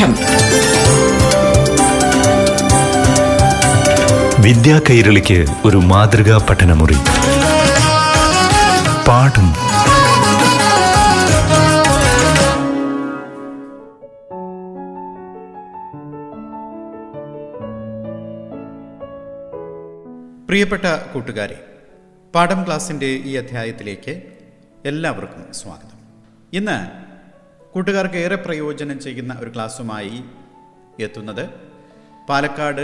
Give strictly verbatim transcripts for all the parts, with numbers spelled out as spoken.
പാഠം. വിദ്യാ കൈരളിക്ക് ഒരു മാതൃകാ പഠനമുറി. പാഠം. പ്രിയപ്പെട്ട കൂട്ടുകാരെ, പാഠം ക്ലാസിൻ്റെ ഈ അധ്യായത്തിലേക്ക് എല്ലാവർക്കും സ്വാഗതം. ഇന്ന് കൂട്ടുകാർക്ക് ഏറെ പ്രയോജനം ചെയ്യുന്ന ഒരു ക്ലാസ്സുമായി എത്തുന്നത് Palakkad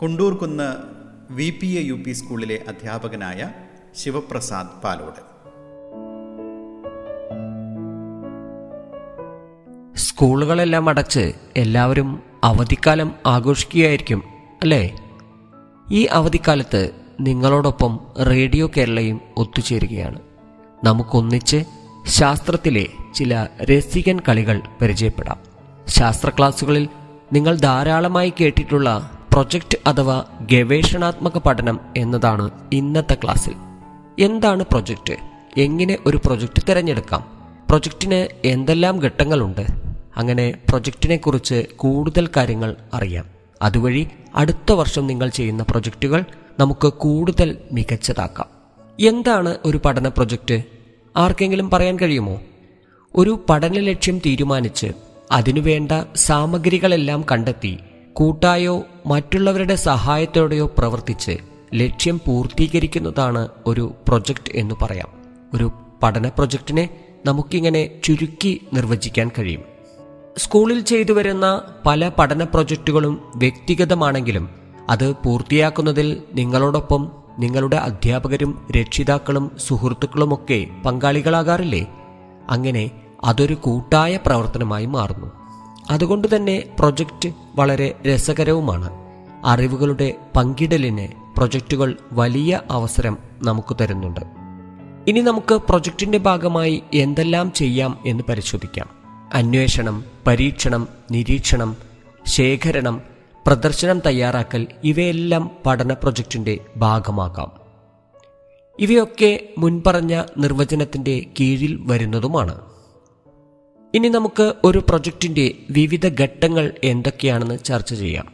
Kundurkunnu V P A U P സ്കൂളിലെ അധ്യാപകനായ ശിവപ്രസാദ് പാലോട്. സ്കൂളുകളെല്ലാം അടച്ച് എല്ലാവരും അവധിക്കാലം ആഘോഷിക്കുകയായിരിക്കും അല്ലേ? ഈ അവധിക്കാലത്ത് നിങ്ങളോടൊപ്പം റേഡിയോ കേരളയും ഒത്തുചേരുകയാണ്. നമുക്കൊന്നിച്ച് ശാസ്ത്രത്തിലെ ചില രസികൻ കളികൾ പരിചയപ്പെടാം. ശാസ്ത്ര ക്ലാസ്സുകളിൽ നിങ്ങൾ ധാരാളമായി കേട്ടിട്ടുള്ള പ്രൊജക്റ്റ് അഥവാ ഗവേഷണാത്മക പഠനം എന്നതാണ് ഇന്നത്തെ ക്ലാസ്സിൽ. എന്താണ് പ്രൊജക്റ്റ്? എങ്ങനെ ഒരു പ്രൊജക്റ്റ് തിരഞ്ഞെടുക്കാം? പ്രൊജക്റ്റിന് എന്തെല്ലാം ഘട്ടങ്ങളുണ്ട്? അങ്ങനെ പ്രൊജക്റ്റിനെ കുറിച്ച് കൂടുതൽ കാര്യങ്ങൾ അറിയാം. അതുവഴി അടുത്ത വർഷം നിങ്ങൾ ചെയ്യുന്ന പ്രൊജക്റ്റുകൾ നമുക്ക് കൂടുതൽ മികച്ചതാക്കാം. എന്താണ് ഒരു പഠന പ്രൊജക്റ്റ്? ആർക്കെങ്കിലും പറയാൻ കഴിയുമോ? ഒരു പഠന ലക്ഷ്യം തീരുമാനിച്ച് അതിനുവേണ്ട സാമഗ്രികളെല്ലാം കണ്ടെത്തി കൂട്ടായോ മറ്റുള്ളവരുടെ സഹായത്തോടെയോ പ്രവർത്തിച്ച് ലക്ഷ്യം പൂർത്തീകരിക്കുന്നതാണ് ഒരു പ്രൊജക്റ്റ് എന്ന് പറയാം. ഒരു പഠന പ്രൊജക്റ്റിനെ നമുക്കിങ്ങനെ ചുരുക്കി നിർവചിക്കാൻ കഴിയും. സ്കൂളിൽ ചെയ്തു വരുന്ന പല പഠന പ്രൊജക്റ്റുകളും വ്യക്തിഗതമാണെങ്കിലും അത് പൂർത്തിയാക്കുന്നതിൽ നിങ്ങളോടൊപ്പം നിങ്ങളുടെ അധ്യാപകരും രക്ഷിതാക്കളും സുഹൃത്തുക്കളുമൊക്കെ പങ്കാളികളാകാറില്ലേ? അങ്ങനെ അതൊരു കൂട്ടായ പ്രവർത്തനമായി മാറുന്നു. അതുകൊണ്ട് തന്നെ പ്രൊജക്റ്റ് വളരെ രസകരവുമാണ്. അറിവുകളുടെ പങ്കിടലിന് പ്രൊജക്റ്റുകൾ വലിയ അവസരം നമുക്ക് തരുന്നുണ്ട്. ഇനി നമുക്ക് പ്രൊജക്റ്റിൻ്റെ ഭാഗമായി എന്തെല്ലാം ചെയ്യാം എന്ന് പരിശോധിക്കാം. അന്വേഷണം, പരീക്ഷണം, നിരീക്ഷണം, ശേഖരണം, പ്രദർശനം തയ്യാറാക്കൽ ഇവയെല്ലാം പഠന പ്രൊജക്റ്റിൻ്റെ ഭാഗമാകാം. ഇവയൊക്കെ മുൻപറഞ്ഞ നിർവചനത്തിൻ്റെ കീഴിൽ വരുന്നതുമാണ്. ഇനി നമുക്ക് ഒരു പ്രൊജക്റ്റിൻ്റെ വിവിധ ഘട്ടങ്ങൾ എന്തൊക്കെയാണെന്ന് ചർച്ച ചെയ്യാം.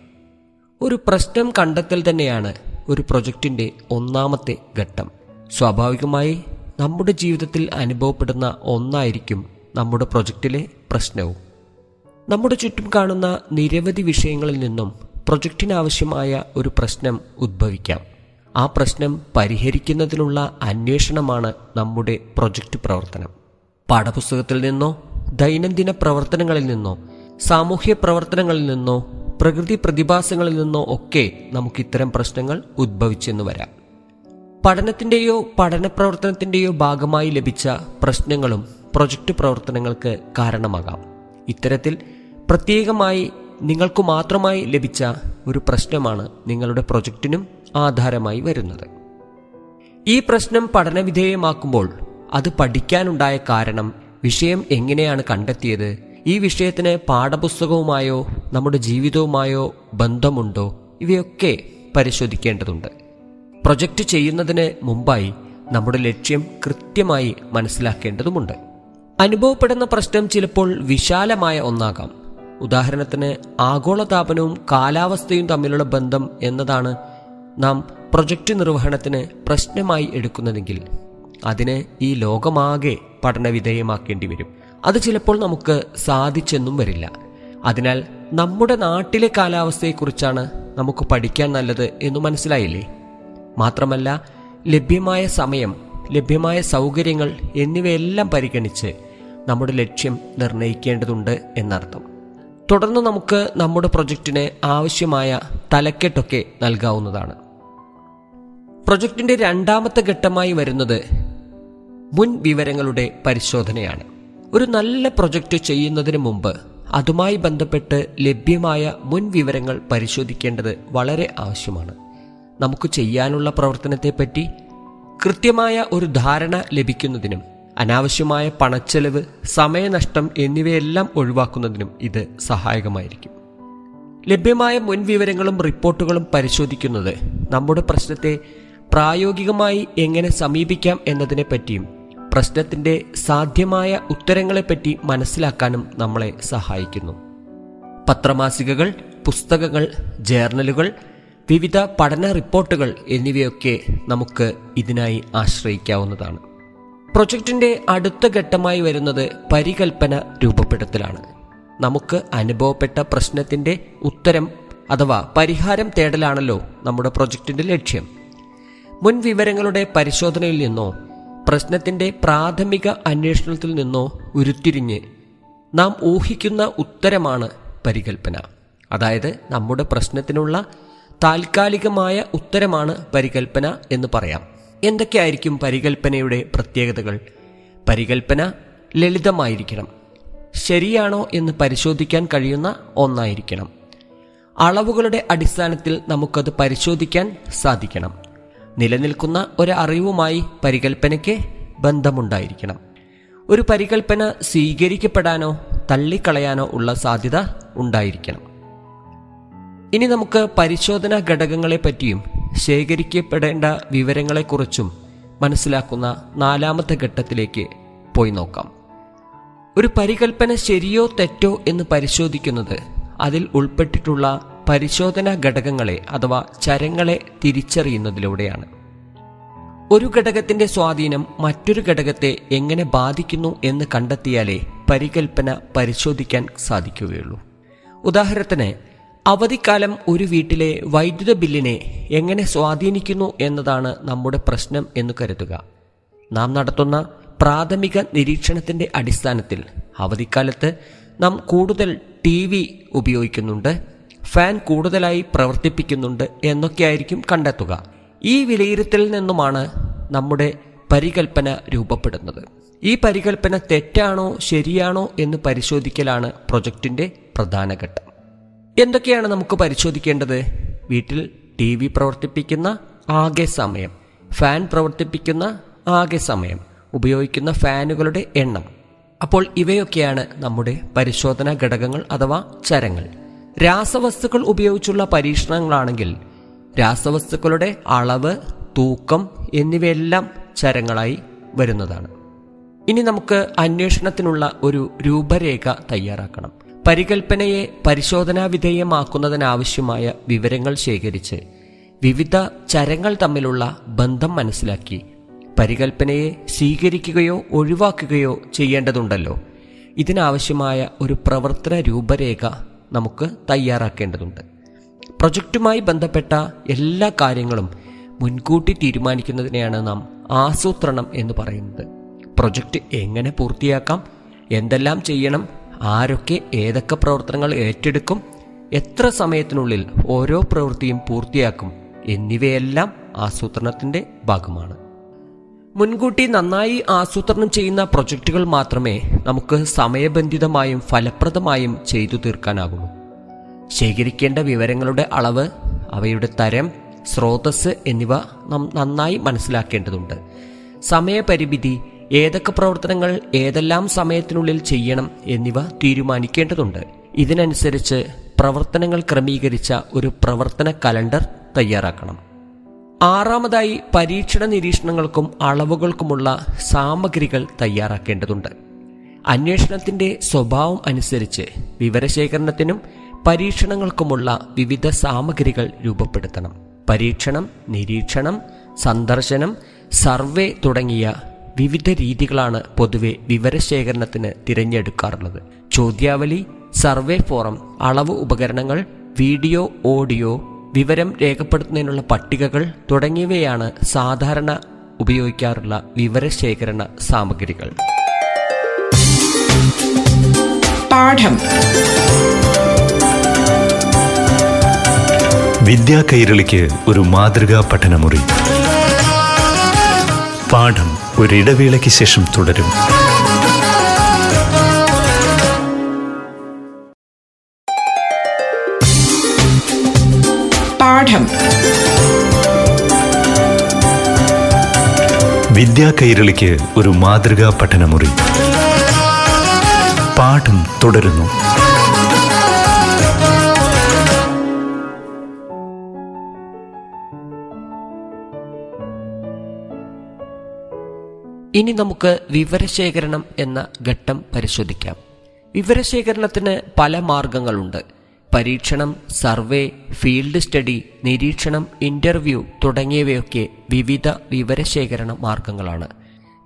ഒരു പ്രശ്നം കണ്ടെത്തൽ തന്നെയാണ് ഒരു പ്രൊജക്റ്റിൻ്റെ ഒന്നാമത്തെ ഘട്ടം. സ്വാഭാവികമായി നമ്മുടെ ജീവിതത്തിൽ അനുഭവപ്പെടുന്ന ഒന്നായിരിക്കും നമ്മുടെ പ്രൊജക്റ്റിലെ പ്രശ്നവും. നമ്മുടെ ചുറ്റും കാണുന്ന നിരവധി വിഷയങ്ങളിൽ നിന്നും പ്രൊജക്റ്റിനാവശ്യമായ ഒരു പ്രശ്നം ഉദ്ഭവിക്കാം. ആ പ്രശ്നം പരിഹരിക്കുന്നതിനുള്ള അന്വേഷണമാണ് നമ്മുടെ പ്രൊജക്റ്റ് പ്രവർത്തനം. പാഠപുസ്തകത്തിൽ നിന്നോ ദൈനംദിന പ്രവർത്തനങ്ങളിൽ നിന്നോ സാമൂഹ്യ പ്രവർത്തനങ്ങളിൽ നിന്നോ പ്രകൃതി പ്രതിഭാസങ്ങളിൽ നിന്നോ ഒക്കെ നമുക്ക് ഇത്തരം പ്രശ്നങ്ങൾ ഉദ്ഭവിച്ചെന്ന് വരാം. പഠനത്തിൻ്റെയോ പഠന പ്രവർത്തനത്തിൻ്റെയോ ഭാഗമായി ലഭിച്ച പ്രശ്നങ്ങളും പ്രൊജക്റ്റ് പ്രവർത്തനങ്ങൾക്ക് കാരണമാകാം. ഇത്തരത്തിൽ പ്രത്യേകമായി നിങ്ങൾക്ക് മാത്രമായി ലഭിച്ച ഒരു പ്രശ്നമാണ് നിങ്ങളുടെ പ്രൊജക്റ്റിനും ആധാരമായി വരുന്നത്. ഈ പ്രശ്നം പഠനവിധേയമാക്കുമ്പോൾ അത് പഠിക്കാനുണ്ടായ കാരണം, വിഷയം എങ്ങനെയാണ് കണ്ടെത്തിയത്, ഈ വിഷയത്തിന് പാഠപുസ്തകവുമായോ നമ്മുടെ ജീവിതവുമായോ ബന്ധമുണ്ടോ, ഇവയൊക്കെ പരിശോധിക്കേണ്ടതുണ്ട്. പ്രൊജക്റ്റ് ചെയ്യുന്നതിന് മുമ്പായി നമ്മുടെ ലക്ഷ്യം കൃത്യമായി മനസ്സിലാക്കേണ്ടതുമുണ്ട്. അനുഭവപ്പെടുന്ന പ്രശ്നം ചിലപ്പോൾ വിശാലമായ ഒന്നാകാം. ഉദാഹരണത്തിന്, ആഗോളതാപനവും കാലാവസ്ഥയും തമ്മിലുള്ള ബന്ധം എന്നതാണ് നാം പ്രൊജക്റ്റ് നിർവഹണത്തിന് പ്രശ്നമായി എടുക്കുന്നതെങ്കിൽ അതിന് ഈ ലോകമാകെ പഠനവിധേയമാക്കേണ്ടി വരും. അത് ചിലപ്പോൾ നമുക്ക് സാധിച്ചെന്നും വരില്ല. അതിനാൽ നമ്മുടെ നാട്ടിലെ കാലാവസ്ഥയെക്കുറിച്ചാണ് നമുക്ക് പഠിക്കാൻ നല്ലത് എന്ന് മനസ്സിലായില്ലേ? മാത്രമല്ല, ലഭ്യമായ സമയം, ലഭ്യമായ സൗകര്യങ്ങൾ എന്നിവയെല്ലാം പരിഗണിച്ച് നമ്മുടെ ലക്ഷ്യം നിർണ്ണയിക്കേണ്ടതുണ്ട് എന്നർത്ഥം. തുടർന്ന് നമുക്ക് നമ്മുടെ പ്രൊജക്റ്റിന് ആവശ്യമായ തലക്കെട്ടൊക്കെ നൽകാവുന്നതാണ്. പ്രൊജക്റ്റിൻ്റെ രണ്ടാമത്തെ ഘട്ടമായി വരുന്നത് മുൻ വിവരങ്ങളുടെ പരിശോധനയാണ്. ഒരു നല്ല പ്രൊജക്റ്റ് ചെയ്യുന്നതിന് മുമ്പ് അതുമായി ബന്ധപ്പെട്ട് ലഭ്യമായ മുൻ വിവരങ്ങൾ പരിശോധിക്കേണ്ടത് വളരെ ആവശ്യമാണ്. നമുക്ക് ചെയ്യാനുള്ള പ്രവർത്തനത്തെപ്പറ്റി കൃത്യമായ ഒരു ധാരണ ലഭിക്കുന്നതിനും അനാവശ്യമായ പണച്ചെലവ്, സമയനഷ്ടം എന്നിവയെല്ലാം ഒഴിവാക്കുന്നതിനും ഇത് സഹായകമായിരിക്കും. ലഭ്യമായ മുൻവിവരങ്ങളും റിപ്പോർട്ടുകളും പരിശോധിക്കുന്നത് നമ്മുടെ പ്രശ്നത്തെ പ്രായോഗികമായി എങ്ങനെ സമീപിക്കാം എന്നതിനെപ്പറ്റിയും പ്രശ്നത്തിൻ്റെ സാധ്യമായ ഉത്തരങ്ങളെപ്പറ്റി മനസ്സിലാക്കാനും നമ്മളെ സഹായിക്കുന്നു. പത്രമാസികകൾ, പുസ്തകങ്ങൾ, ജേർണലുകൾ, വിവിധ പഠന റിപ്പോർട്ടുകൾ എന്നിവയൊക്കെ നമുക്ക് ഇതിനായി ആശ്രയിക്കാവുന്നതാണ്. പ്രൊജക്ടിൻ്റെ അടുത്ത ഘട്ടമായി വരുന്നത് പരികൽപ്പന രൂപപ്പെടുത്തലാണ്. നമുക്ക് അനുഭവപ്പെട്ട പ്രശ്നത്തിൻ്റെ ഉത്തരം അഥവാ പരിഹാരം തേടലാണല്ലോ നമ്മുടെ പ്രൊജക്ടിൻ്റെ ലക്ഷ്യം. മുൻ വിവരങ്ങളുടെ പരിശോധനയിൽ നിന്നോ പ്രശ്നത്തിൻ്റെ പ്രാഥമിക അന്വേഷണത്തിൽ നിന്നോ ഉരുത്തിരിഞ്ഞ് നാം ഊഹിക്കുന്ന ഉത്തരമാണ് പരികൽപ്പന. അതായത് നമ്മുടെ പ്രശ്നത്തിനുള്ള താൽക്കാലികമായ ഉത്തരമാണ് പരികൽപ്പന എന്ന് പറയാം. എന്തൊക്കെയായിരിക്കും പരികൽപ്പനയുടെ പ്രത്യേകതകൾ? പരികൽപ്പന ലളിതമായിരിക്കണം, ശരിയാണോ എന്ന് പരിശോധിക്കാൻ കഴിയുന്ന ഒന്നായിരിക്കണം, അളവുകളുടെ അടിസ്ഥാനത്തിൽ നമുക്കത് പരിശോധിക്കാൻ സാധിക്കണം, നിലനിൽക്കുന്ന ഒരു അറിവുമായി പരികൽപ്പനയ്ക്ക് ബന്ധമുണ്ടായിരിക്കണം. ഒരു പരികൽപ്പന സ്വീകരിക്കപ്പെടാനോ തള്ളിക്കളയാനോ ഉള്ള സാധ്യത ഉണ്ടായിരിക്കണം. ഇനി നമുക്ക് പരിശോധനാ ഘടകങ്ങളെപ്പറ്റിയും ശേഖരിക്കപ്പെടേണ്ട വിവരങ്ങളെക്കുറിച്ചും മനസ്സിലാക്കുന്ന നാലാമത്തെ ഘട്ടത്തിലേക്ക് പോയി നോക്കാം. ഒരു പരികൽപ്പന ശരിയോ തെറ്റോ എന്ന് പരിശോധിക്കുന്നത് അതിൽ ഉൾപ്പെട്ടിട്ടുള്ള പരിശോധനാ ഘടകങ്ങളെ അഥവാ ചരങ്ങളെ തിരിച്ചറിയുന്നതിലൂടെയാണ്. ഒരു ഘടകത്തിന്റെ സ്വാധീനം മറ്റൊരു ഘടകത്തെ എങ്ങനെ ബാധിക്കുന്നു എന്ന് കണ്ടെത്തിയാലേ പരികൽപ്പന പരിശോധിക്കാൻ സാധിക്കുകയുള്ളൂ. ഉദാഹരണത്തിന്, അവധിക്കാലം ഒരു വീട്ടിലെ വൈദ്യുത ബില്ലിനെ എങ്ങനെ സ്വാധീനിക്കുന്നു എന്നതാണ് നമ്മുടെ പ്രശ്നം എന്ന് കരുതുക. നാം നടത്തുന്ന പ്രാഥമിക നിരീക്ഷണത്തിന്റെ അടിസ്ഥാനത്തിൽ അവധിക്കാലത്ത് നാം കൂടുതൽ ടി വി ഉപയോഗിക്കുന്നുണ്ട്, ഫാൻ കൂടുതലായി പ്രവർത്തിപ്പിക്കുന്നുണ്ട് എന്നൊക്കെയായിരിക്കും കണ്ടെത്തുക. ഈ വിലയിരുത്തലിൽ നിന്നുമാണ് നമ്മുടെ പരികൽപ്പന രൂപപ്പെടുന്നത്. ഈ പരികൽപ്പന തെറ്റാണോ ശരിയാണോ എന്ന് പരിശോധിക്കലാണ് പ്രൊജക്ടിൻ്റെ പ്രധാന ഘട്ടം. എന്തൊക്കെയാണ് നമുക്ക് പരിശോധിക്കേണ്ടത്? വീട്ടിൽ ടി വി പ്രവർത്തിപ്പിക്കുന്ന ആകെ സമയം, ഫാൻ പ്രവർത്തിപ്പിക്കുന്ന ആകെ സമയം, ഉപയോഗിക്കുന്ന ഫാനുകളുടെ എണ്ണം. അപ്പോൾ ഇവയൊക്കെയാണ് നമ്മുടെ പരിശോധനാ ഘടകങ്ങൾ അഥവാ ചരങ്ങൾ. രാസവസ്തുക്കൾ ഉപയോഗിച്ചുള്ള പരീക്ഷണങ്ങളാണെങ്കിൽ രാസവസ്തുക്കളുടെ അളവ്, തൂക്കം എന്നിവയെല്ലാം ചരങ്ങളായി വരുന്നതാണ്. ഇനി നമുക്ക് അന്വേഷണത്തിനുള്ള ഒരു രൂപരേഖ തയ്യാറാക്കണം. പരികൽപ്പനയെ പരിശോധനാ വിധേയമാക്കുന്നതിനാവശ്യമായ വിവരങ്ങൾ ശേഖരിച്ച് വിവിധ ചരങ്ങൾ തമ്മിലുള്ള ബന്ധം മനസ്സിലാക്കി പരികൽപ്പനയെ സ്വീകരിക്കുകയോ ഒഴിവാക്കുകയോ ചെയ്യേണ്ടതുണ്ടല്ലോ. ഇതിനാവശ്യമായ ഒരു പ്രവർത്തന രൂപരേഖ നമുക്ക് തയ്യാറാക്കേണ്ടതുണ്ട്. പ്രൊജക്റ്റുമായി ബന്ധപ്പെട്ട എല്ലാ കാര്യങ്ങളും മുൻകൂട്ടി തീരുമാനിക്കുന്നതിനെയാണ് നാം ആസൂത്രണം എന്ന് പറയുന്നത്. പ്രൊജക്റ്റ് എങ്ങനെ പൂർത്തിയാക്കാം, എന്തെല്ലാം ചെയ്യണം, ആരൊക്കെ ഏതൊക്കെ പ്രവർത്തനങ്ങൾ ഏറ്റെടുക്കും, എത്ര സമയത്തിനുള്ളിൽ ഓരോ പ്രവൃത്തിയും പൂർത്തിയാക്കും എന്നിവയെല്ലാം ആസൂത്രണത്തിൻ്റെ ഭാഗമാണ്. മുൻകൂട്ടി നന്നായി ആസൂത്രണം ചെയ്യുന്ന പ്രൊജക്റ്റുകൾ മാത്രമേ നമുക്ക് സമയബന്ധിതമായും ഫലപ്രദമായും ചെയ്തു തീർക്കാനാകുള്ളൂ. ശേഖരിക്കേണ്ട വിവരങ്ങളുടെ അളവ്, അവയുടെ തരം, സ്രോതസ് എന്നിവ നാം നന്നായി മനസ്സിലാക്കേണ്ടതുണ്ട്. സമയപരിമിതി, ഏതൊക്കെ പ്രവർത്തനങ്ങൾ ഏതെല്ലാം സമയത്തിനുള്ളിൽ ചെയ്യണം എന്നിവ തീരുമാനിക്കേണ്ടതുണ്ട്. ഇതിനനുസരിച്ച് പ്രവർത്തനങ്ങൾ ക്രമീകരിച്ച ഒരു പ്രവർത്തന കലണ്ടർ തയ്യാറാക്കണം. ആറാമതായി, പരീക്ഷണ നിരീക്ഷണങ്ങൾക്കും അളവുകൾക്കുമുള്ള സാമഗ്രികൾ തയ്യാറാക്കേണ്ടതുണ്ട്. അന്വേഷണത്തിൻ്റെ സ്വഭാവം അനുസരിച്ച് വിവരശേഖരണത്തിനും പരീക്ഷണങ്ങൾക്കുമുള്ള വിവിധ സാമഗ്രികൾ രൂപപ്പെടുത്തണം. പരീക്ഷണം, നിരീക്ഷണം, സന്ദർശനം, സർവേ തുടങ്ങിയ വിവിധ രീതികളാണ് പൊതുവെ വിവരശേഖരണത്തിന് തിരഞ്ഞെടുക്കാറുള്ളത്. ചോദ്യാവലി, സർവേ ഫോറം, അളവ് ഉപകരണങ്ങൾ, വീഡിയോ, ഓഡിയോ, വിവരം രേഖപ്പെടുത്തുന്നതിനുള്ള പട്ടികകൾ തുടങ്ങിയവയാണ് സാധാരണ ഉപയോഗിക്കാറുള്ള വിവരശേഖരണ സാമഗ്രികൾ. പാഠം വിദ്യാ കൈരളിക്ക് ഒരു മാതൃകാ പഠനമുറി. പാഠം ഒരിടവേളയ്ക്ക് ശേഷം തുടരും. പാഠം വിദ്യാ കൈരളിക്ക് ഒരു മാതൃകാ പഠനമുറി. പാഠം തുടരുന്നു. ഇനി നമുക്ക് വിവരശേഖരണം എന്ന ഘട്ടം പരിശോധിക്കാം. വിവരശേഖരണത്തിന് പല മാർഗങ്ങളുണ്ട്. പരീക്ഷണം, സർവേ, ഫീൽഡ് സ്റ്റഡി, നിരീക്ഷണം, ഇൻ്റർവ്യൂ തുടങ്ങിയവയൊക്കെ വിവിധ വിവരശേഖരണ മാർഗങ്ങളാണ്.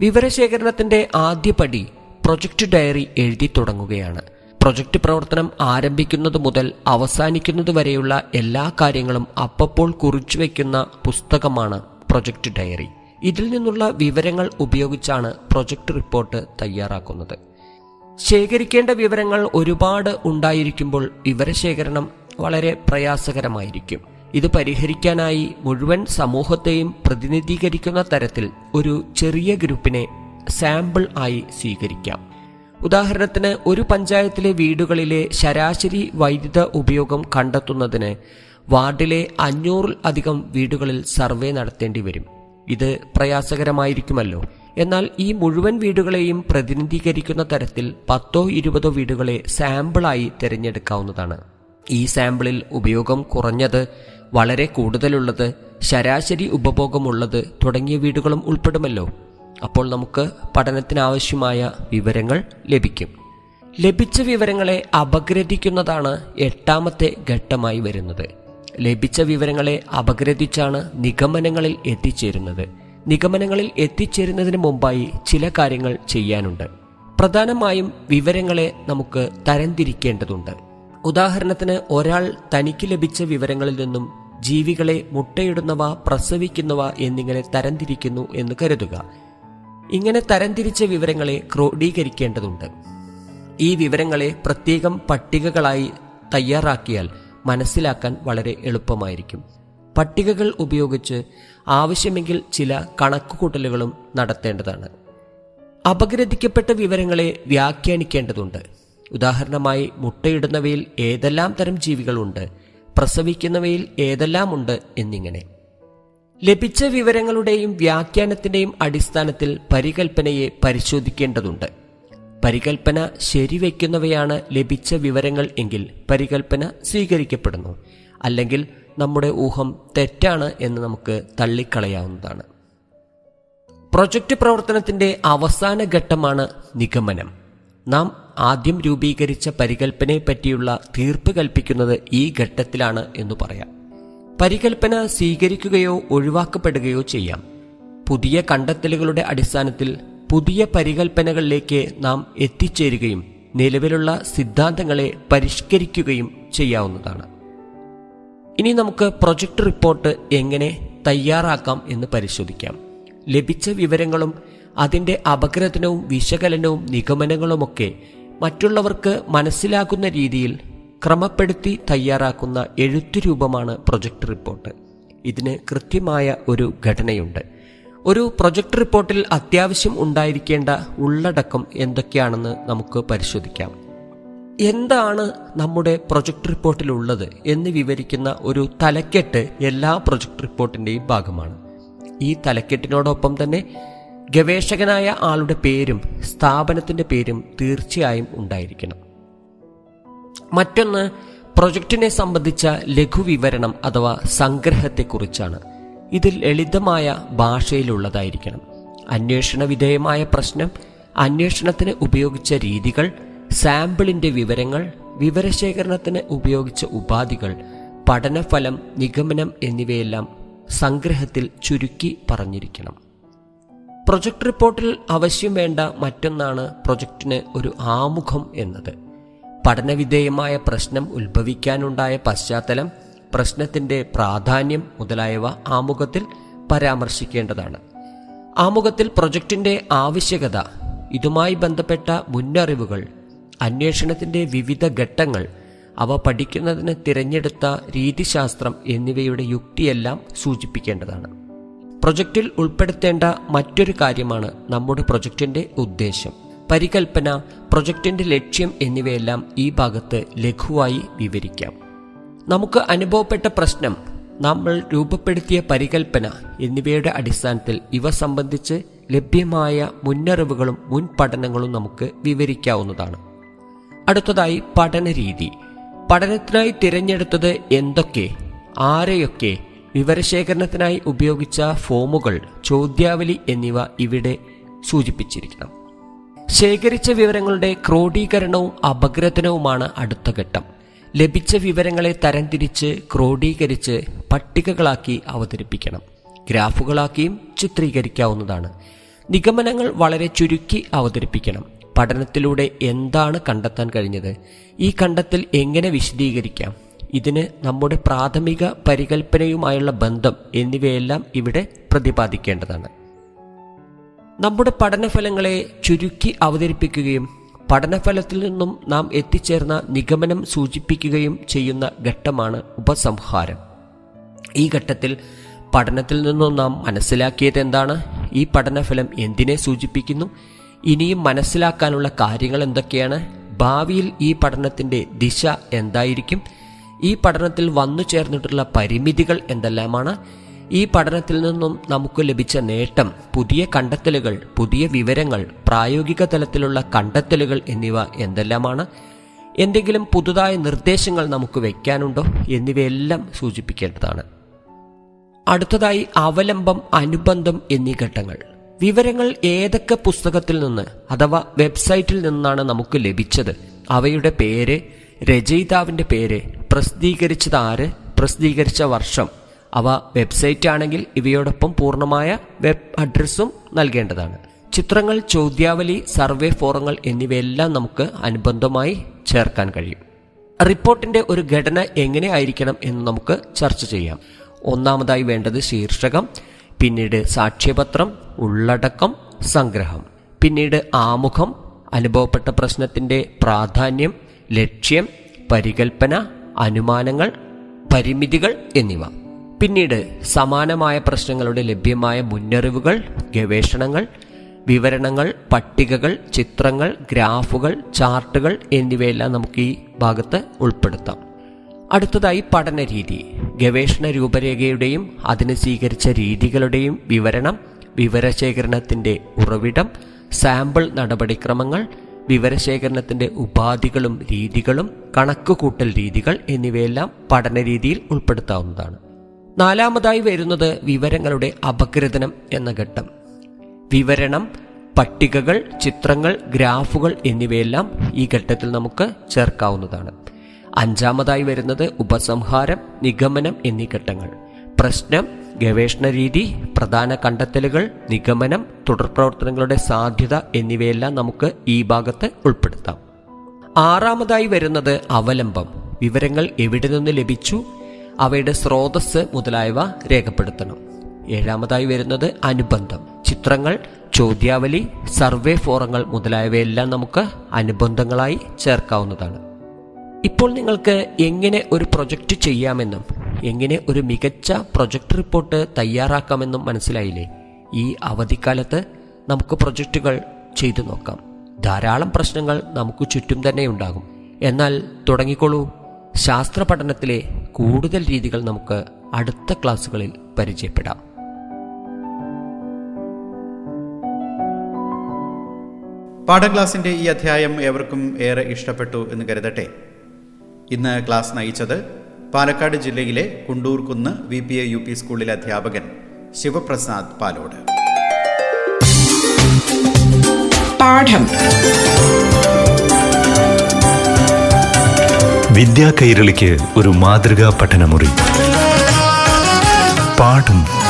വിവരശേഖരണത്തിൻ്റെ ആദ്യപടി പ്രൊജക്റ്റ് ഡയറി എഴുതി തുടങ്ങുകയാണ്. പ്രൊജക്റ്റ് പ്രവർത്തനം ആരംഭിക്കുന്നത് മുതൽ അവസാനിക്കുന്നത് വരെയുള്ള എല്ലാ കാര്യങ്ങളും അപ്പപ്പോൾ കുറിച്ചു വയ്ക്കുന്ന പുസ്തകമാണ് പ്രൊജക്റ്റ് ഡയറി. ഇതിൽ നിന്നുള്ള വിവരങ്ങൾ ഉപയോഗിച്ചാണ് പ്രൊജക്റ്റ് റിപ്പോർട്ട് തയ്യാറാക്കുന്നത്. ശേഖരിക്കേണ്ട വിവരങ്ങൾ ഒരുപാട് ഉണ്ടായിരിക്കുമ്പോൾ വിവരശേഖരണം വളരെ പ്രയാസകരമായിരിക്കും. ഇത് പരിഹരിക്കാനായി മുഴുവൻ സമൂഹത്തെയും പ്രതിനിധീകരിക്കുന്ന തരത്തിൽ ഒരു ചെറിയ ഗ്രൂപ്പിനെ സാമ്പിൾ ആയി സ്വീകരിക്കാം. ഉദാഹരണത്തിന്, ഒരു പഞ്ചായത്തിലെ വീടുകളിലെ ശരാശരി വൈദ്യുത ഉപയോഗം കണ്ടെത്തുന്നതിന് വാർഡിലെ അഞ്ഞൂറിൽ അധികം വീടുകളിൽ സർവേ നടത്തേണ്ടി വരും. ഇത് പ്രയാസകരമായിരിക്കുമല്ലോ. എന്നാൽ ഈ മുഴുവൻ വീടുകളെയും പ്രതിനിധീകരിക്കുന്ന തരത്തിൽ പത്തോ ഇരുപതോ വീടുകളെ സാമ്പിളായി തിരഞ്ഞെടുക്കാവുന്നതാണ്. ഈ സാമ്പിളിൽ ഉപയോഗം കുറഞ്ഞത്, വളരെ കൂടുതലുള്ളത്, ശരാശരി ഉപഭോഗമുള്ളത് തുടങ്ങിയ വീടുകളും ഉൾപ്പെടുമല്ലോ. അപ്പോൾ നമുക്ക് പഠനത്തിനാവശ്യമായ വിവരങ്ങൾ ലഭിക്കും. ലഭിച്ച വിവരങ്ങളെ അപഗ്രഥിക്കുന്നതാണ് എട്ടാമത്തെ ഘട്ടമായി വരുന്നത്. ലഭിച്ച വിവരങ്ങളെ അപഗ്രഥിച്ചാണ് നിഗമനങ്ങളിൽ എത്തിച്ചേരുന്നത്. നിഗമനങ്ങളിൽ എത്തിച്ചേരുന്നതിന് മുമ്പായി ചില കാര്യങ്ങൾ ചെയ്യാനുണ്ട്. പ്രധാനമായും വിവരങ്ങളെ നമുക്ക് തരംതിരിക്കേണ്ടതുണ്ട്. ഉദാഹരണത്തിന്, ഒരാൾ തനിക്ക് ലഭിച്ച വിവരങ്ങളിൽ നിന്നും ജീവികളെ മുട്ടയിടുന്നവ, പ്രസവിക്കുന്നവ എന്നിങ്ങനെ തരംതിരിക്കുന്നു എന്ന് കരുതുക. ഇങ്ങനെ തരംതിരിച്ച വിവരങ്ങളെ ക്രോഡീകരിക്കേണ്ടതുണ്ട്. ഈ വിവരങ്ങളെ പ്രത്യേകം പട്ടികകളായി തയ്യാറാക്കിയാൽ മനസ്സിലാക്കാൻ വളരെ എളുപ്പമായിരിക്കും. പട്ടികകൾ ഉപയോഗിച്ച് ആവശ്യമെങ്കിൽ ചില കണക്കുകൂട്ടലുകളും നടത്തേണ്ടതാണ്. അപഗ്രഥിക്കപ്പെട്ട വിവരങ്ങളെ വ്യാഖ്യാനിക്കേണ്ടതുണ്ട്. ഉദാഹരണമായി, മുട്ടയിടുന്നവയിൽ ഏതെല്ലാം തരം ജീവികളുണ്ട്, പ്രസവിക്കുന്നവയിൽ ഏതെല്ലാം ഉണ്ട് എന്നിങ്ങനെ. ലഭിച്ച വിവരങ്ങളുടെയും വ്യാഖ്യാനത്തിൻ്റെയും അടിസ്ഥാനത്തിൽ പരികൽപ്പനയെ പരിശോധിക്കേണ്ടതുണ്ട്. പരികൽപ്പന ശരിവയ്ക്കുന്നവയാണ് ലഭിച്ച വിവരങ്ങൾ എങ്കിൽ പരികൽപ്പന സ്വീകരിക്കപ്പെടുന്നു. അല്ലെങ്കിൽ നമ്മുടെ ഊഹം തെറ്റാണ് എന്ന് നമുക്ക് തള്ളിക്കളയാവുന്നതാണ്. പ്രൊജക്റ്റ് പ്രവർത്തനത്തിൻ്റെ അവസാന ഘട്ടമാണ് നിഗമനം. നാം ആദ്യം രൂപീകരിച്ച പരികൽപ്പനയെ പറ്റിയുള്ള തീർപ്പ് കൽപ്പിക്കുന്നത് ഈ ഘട്ടത്തിലാണ് എന്ന് പറയാം. പരികൽപ്പന സ്വീകരിക്കുകയോ ഒഴിവാക്കപ്പെടുകയോ ചെയ്യാം. പുതിയ കണ്ടെത്തലുകളുടെ അടിസ്ഥാനത്തിൽ പുതിയ പരികൽപ്പനകളിലേക്ക് നാം എത്തിച്ചേരുകയും നിലവിലുള്ള സിദ്ധാന്തങ്ങളെ പരിഷ്കരിക്കുകയും ചെയ്യാവുന്നതാണ്. ഇനി നമുക്ക് പ്രൊജക്റ്റ് റിപ്പോർട്ട് എങ്ങനെ തയ്യാറാക്കാം എന്ന് പരിശോധിക്കാം. ലഭിച്ച വിവരങ്ങളും അതിൻ്റെ അപഗ്രഥനവും വിശകലനവും നിഗമനങ്ങളുമൊക്കെ മറ്റുള്ളവർക്ക് മനസ്സിലാകുന്ന രീതിയിൽ ക്രമപ്പെടുത്തി തയ്യാറാക്കുന്ന എഴുത്തുരൂപമാണ് പ്രൊജക്റ്റ് റിപ്പോർട്ട്. ഇതിന് കൃത്യമായ ഒരു ഘടനയുണ്ട്. ഒരു പ്രൊജക്റ്റ് റിപ്പോർട്ടിൽ അത്യാവശ്യം ഉണ്ടായിരിക്കേണ്ട ഉള്ളടക്കം എന്തൊക്കെയാണെന്ന് നമുക്ക് പരിശോധിക്കാം. എന്താണ് നമ്മുടെ പ്രൊജക്റ്റ് റിപ്പോർട്ടിലുള്ളത് എന്ന് വിവരിക്കുന്ന ഒരു തലക്കെട്ട് എല്ലാ പ്രൊജക്റ്റ് റിപ്പോർട്ടിൻ്റെയും ഭാഗമാണ്. ഈ തലക്കെട്ടിനോടൊപ്പം തന്നെ ഗവേഷകനായ ആളുടെ പേരും സ്ഥാപനത്തിൻ്റെ പേരും തീർച്ചയായും ഉണ്ടായിരിക്കണം. മറ്റൊന്ന്, പ്രൊജക്റ്റിനെ സംബന്ധിച്ച ലഘുവിവരണം അഥവാ സംഗ്രഹത്തെക്കുറിച്ചാണ്. ഇത് ലളിതമായ ഭാഷയിലുള്ളതായിരിക്കണം. അന്വേഷണ വിധേയമായ പ്രശ്നം, അന്വേഷണത്തിന് ഉപയോഗിച്ച രീതികൾ, സാമ്പിളിൻ്റെ വിവരങ്ങൾ, വിവരശേഖരണത്തിന് ഉപയോഗിച്ച ഉപാധികൾ, പഠനഫലം, നിഗമനം എന്നിവയെല്ലാം സംഗ്രഹത്തിൽ ചുരുക്കി പറഞ്ഞിരിക്കണം. പ്രൊജക്റ്റ് റിപ്പോർട്ടിൽ ആവശ്യം വേണ്ട മറ്റൊന്നാണ് പ്രൊജക്റ്റിന് ഒരു ആമുഖം എന്നത്. പഠനവിധേയമായ പ്രശ്നം, ഉത്ഭവിക്കാനുണ്ടായ പശ്ചാത്തലം, പ്രശ്നത്തിൻ്റെ പ്രാധാന്യം മുതലായവ ആമുഖത്തിൽ പരാമർശിക്കേണ്ടതാണ്. ആമുഖത്തിൽ പ്രൊജക്റ്റിൻ്റെ ആവശ്യകത, ഇതുമായി ബന്ധപ്പെട്ട മുന്നറിവുകൾ, അന്വേഷണത്തിൻ്റെ വിവിധ ഘട്ടങ്ങൾ, അവ പഠിക്കുന്നതിന് തിരഞ്ഞെടുത്ത രീതിശാസ്ത്രം എന്നിവയുടെ യുക്തിയെല്ലാം സൂചിപ്പിക്കേണ്ടതാണ്. പ്രൊജക്റ്റിൽ ഉൾപ്പെടുത്തേണ്ട മറ്റൊരു കാര്യമാണ് നമ്മുടെ പ്രൊജക്റ്റിൻ്റെ ഉദ്ദേശം, പരികൽപ്പന, പ്രൊജക്റ്റിൻ്റെ ലക്ഷ്യം എന്നിവയെല്ലാം ഈ ഭാഗത്ത് ലഘുവായി വിവരിക്കാം. നമുക്ക് അനുഭവപ്പെട്ട പ്രശ്നം, നമ്മൾ രൂപപ്പെടുത്തിയ പരികൽപ്പന എന്നിവയുടെ അടിസ്ഥാനത്തിൽ ഇവ സംബന്ധിച്ച് ലഭ്യമായ മുന്നറിവുകളും മുൻ പഠനങ്ങളും നമുക്ക് വിവരിക്കാവുന്നതാണ്. അടുത്തതായി പഠനരീതി. പഠനത്തിനായി തിരഞ്ഞെടുത്തത് എന്തൊക്കെ, ആരെയൊക്കെ, വിവരശേഖരണത്തിനായി ഉപയോഗിച്ച ഫോമുകൾ, ചോദ്യാവലി എന്നിവ ഇവിടെ സൂചിപ്പിച്ചിരിക്കണം. ശേഖരിച്ച വിവരങ്ങളുടെ ക്രോഡീകരണവും അപഗ്രഥനവുമാണ് അടുത്ത ഘട്ടം. ലഭിച്ച വിവരങ്ങളെ തരംതിരിച്ച് ക്രോഡീകരിച്ച് പട്ടികകളാക്കി അവതരിപ്പിക്കണം. ഗ്രാഫുകളാക്കിയും ചിത്രീകരിക്കാവുന്നതാണ്. നിഗമനങ്ങൾ വളരെ ചുരുക്കി അവതരിപ്പിക്കണം. പഠനത്തിലൂടെ എന്താണ് കണ്ടെത്താൻ കഴിഞ്ഞത്, ഈ കണ്ടെത്തൽ എങ്ങനെ വിശദീകരിക്കാം, ഇതിന് നമ്മുടെ പ്രാഥമിക പരികല്പനയുമായുള്ള ബന്ധം എന്നിവയെല്ലാം ഇവിടെ പ്രതിപാദിക്കേണ്ടതാണ്. നമ്മുടെ പഠനഫലങ്ങളെ ചുരുക്കി അവതരിപ്പിക്കുകയും പഠനഫലത്തിൽ നിന്നും നാം എത്തിച്ചേർന്ന നിഗമനം സൂചിപ്പിക്കുകയും ചെയ്യുന്ന ഘട്ടമാണ് ഉപസംഹാരം. ഈ ഘട്ടത്തിൽ പഠനത്തിൽ നിന്നും നാം മനസ്സിലാക്കിയത് എന്താണ്, ഈ പഠനഫലം എന്തിനെ സൂചിപ്പിക്കുന്നു, ഇനിയും മനസ്സിലാക്കാനുള്ള കാര്യങ്ങൾ എന്തൊക്കെയാണ്, ഭാവിയിൽ ഈ പഠനത്തിൻ്റെ ദിശ എന്തായിരിക്കും, ഈ പഠനത്തിൽ വന്നു ചേർന്നിട്ടുള്ള പരിമിതികൾ എന്തെല്ലാമാണ്, ഈ പഠനത്തിൽ നിന്നും നമുക്ക് ലഭിച്ച നേട്ടം, പുതിയ കണ്ടെത്തലുകൾ, പുതിയ വിവരങ്ങൾ, പ്രായോഗിക തലത്തിലുള്ള കണ്ടെത്തലുകൾ എന്നിവ എന്തെല്ലാമാണ്, എന്തെങ്കിലും പുതുതായ നിർദ്ദേശങ്ങൾ നമുക്ക് വയ്ക്കാനുണ്ടോ എന്നിവയെല്ലാം സൂചിപ്പിക്കേണ്ടതാണ്. അടുത്തതായി അവലംബം, അനുബന്ധം എന്നീ ഘട്ടങ്ങൾ. വിവരങ്ങൾ ഏതൊക്കെ പുസ്തകത്തിൽ നിന്ന് അഥവാ വെബ്സൈറ്റിൽ നിന്നാണ് നമുക്ക് ലഭിച്ചത്, അവയുടെ പേര്, രചയിതാവിൻ്റെ പേര്, പ്രസിദ്ധീകരിച്ചത് ആര്, പ്രസിദ്ധീകരിച്ച വർഷം, അവ വെബ്സൈറ്റ് ആണെങ്കിൽ ഇവയോടൊപ്പം പൂർണ്ണമായ വെബ് അഡ്രസ്സും നൽകേണ്ടതാണ്. ചിത്രങ്ങൾ, ചോദ്യാവലി, സർവേ ഫോറങ്ങൾ എന്നിവയെല്ലാം നമുക്ക് അനുബന്ധമായി ചേർക്കാൻ കഴിയും. റിപ്പോർട്ടിൻ്റെ ഒരു ഘടന എങ്ങനെ ആയിരിക്കണം എന്ന് നമുക്ക് ചർച്ച ചെയ്യാം. ഒന്നാമതായി വേണ്ടത് ശീർഷകം, പിന്നീട് സാക്ഷ്യപത്രം, ഉള്ളടക്കം, സംഗ്രഹം, പിന്നീട് ആമുഖം, അനുഭവപ്പെട്ട പ്രശ്നത്തിൻ്റെ പ്രാധാന്യം, ലക്ഷ്യം, പരികൽപ്പന, അനുമാനങ്ങൾ, പരിമിതികൾ എന്നിവ, പിന്നീട് സമാനമായ പ്രശ്നങ്ങളുടെ ലഭ്യമായ മുന്നറിവുകൾ, ഗവേഷണങ്ങൾ, വിവരണങ്ങൾ, പട്ടികകൾ, ചിത്രങ്ങൾ, ഗ്രാഫുകൾ, ചാർട്ടുകൾ എന്നിവയെല്ലാം നമുക്ക് ഈ ഭാഗത്ത് ഉൾപ്പെടുത്താം. അടുത്തതായി പഠനരീതി, ഗവേഷണ രൂപരേഖയുടെയും അതിന് സ്വീകരിച്ച രീതികളുടെയും വിവരണം, വിവരശേഖരണത്തിൻ്റെ ഉറവിടം, സാമ്പിൾ നടപടിക്രമങ്ങൾ, വിവരശേഖരണത്തിൻ്റെ ഉപാധികളും രീതികളും, കണക്കുകൂട്ടൽ രീതികൾ എന്നിവയെല്ലാം പഠനരീതിയിൽ ഉൾപ്പെടുത്താവുന്നതാണ്. നാലാമതായി വരുന്നത് വിവരങ്ങളുടെ അപഗ്രഥനം എന്ന ഘട്ടം. വിവരണം, പട്ടികകൾ, ചിത്രങ്ങൾ, ഗ്രാഫുകൾ എന്നിവയെല്ലാം ഈ ഘട്ടത്തിൽ നമുക്ക് ചേർക്കാവുന്നതാണ്. അഞ്ചാമതായി വരുന്നത് ഉപസംഹാരം, നിഗമനം എന്നീ ഘട്ടങ്ങൾ. പ്രശ്നം, ഗവേഷണ രീതി, പ്രധാന കണ്ടെത്തലുകൾ, നിഗമനം, തുടർപ്രവർത്തനങ്ങളുടെ സാധ്യത എന്നിവയെല്ലാം നമുക്ക് ഈ ഭാഗത്ത് ഉൾപ്പെടുത്താം. ആറാമതായി വരുന്നത് അവലംബം. വിവരങ്ങൾ എവിടെ നിന്ന് ലഭിച്ചു, അവയുടെ സ്രോതസ്സ് മുതലായവ രേഖപ്പെടുത്തണം. ഏഴാമതായി വരുന്നത് അനുബന്ധം. ചിത്രങ്ങൾ, ചോദ്യാവലി, സർവേ ഫോറങ്ങൾ മുതലായവയെല്ലാം നമുക്ക് അനുബന്ധങ്ങളായി ചേർക്കാവുന്നതാണ്. ഇപ്പോൾ നിങ്ങൾക്ക് എങ്ങനെ ഒരു പ്രൊജക്റ്റ് ചെയ്യാമെന്നും എങ്ങനെ ഒരു മികച്ച പ്രൊജക്റ്റ് റിപ്പോർട്ട് തയ്യാറാക്കാമെന്നും മനസ്സിലായില്ലേ. ഈ അവധിക്കാലത്ത് നമുക്ക് പ്രൊജക്റ്റുകൾ ചെയ്തു നോക്കാം. ധാരാളം പ്രശ്നങ്ങൾ നമുക്ക് ചുറ്റും തന്നെ ഉണ്ടാകും. എന്നാൽ തുടങ്ങിക്കോളൂ. ശാസ്ത്ര പഠനത്തിലെ കൂടുതൽ രീതികൾ നമുക്ക് അടുത്ത ക്ലാസ്സുകളിൽ പരിചയപ്പെടാം. പാഠക്ലാസിൻ്റെ ഈ അധ്യായം ഏവർക്കും ഏറെ ഇഷ്ടപ്പെട്ടു എന്ന് കരുതട്ടെ. ഇന്ന് ക്ലാസ് നയിച്ചത് പാലക്കാട് ജില്ലയിലെ Kundoorkunnu V P A U P സ്കൂളിലെ അധ്യാപകൻ ശിവപ്രസാദ് പാലോട്. പാഠം വിദ്യാ കൈരളിക്ക് ഒരു മാതൃകാ പഠനമുറി. പാഠം.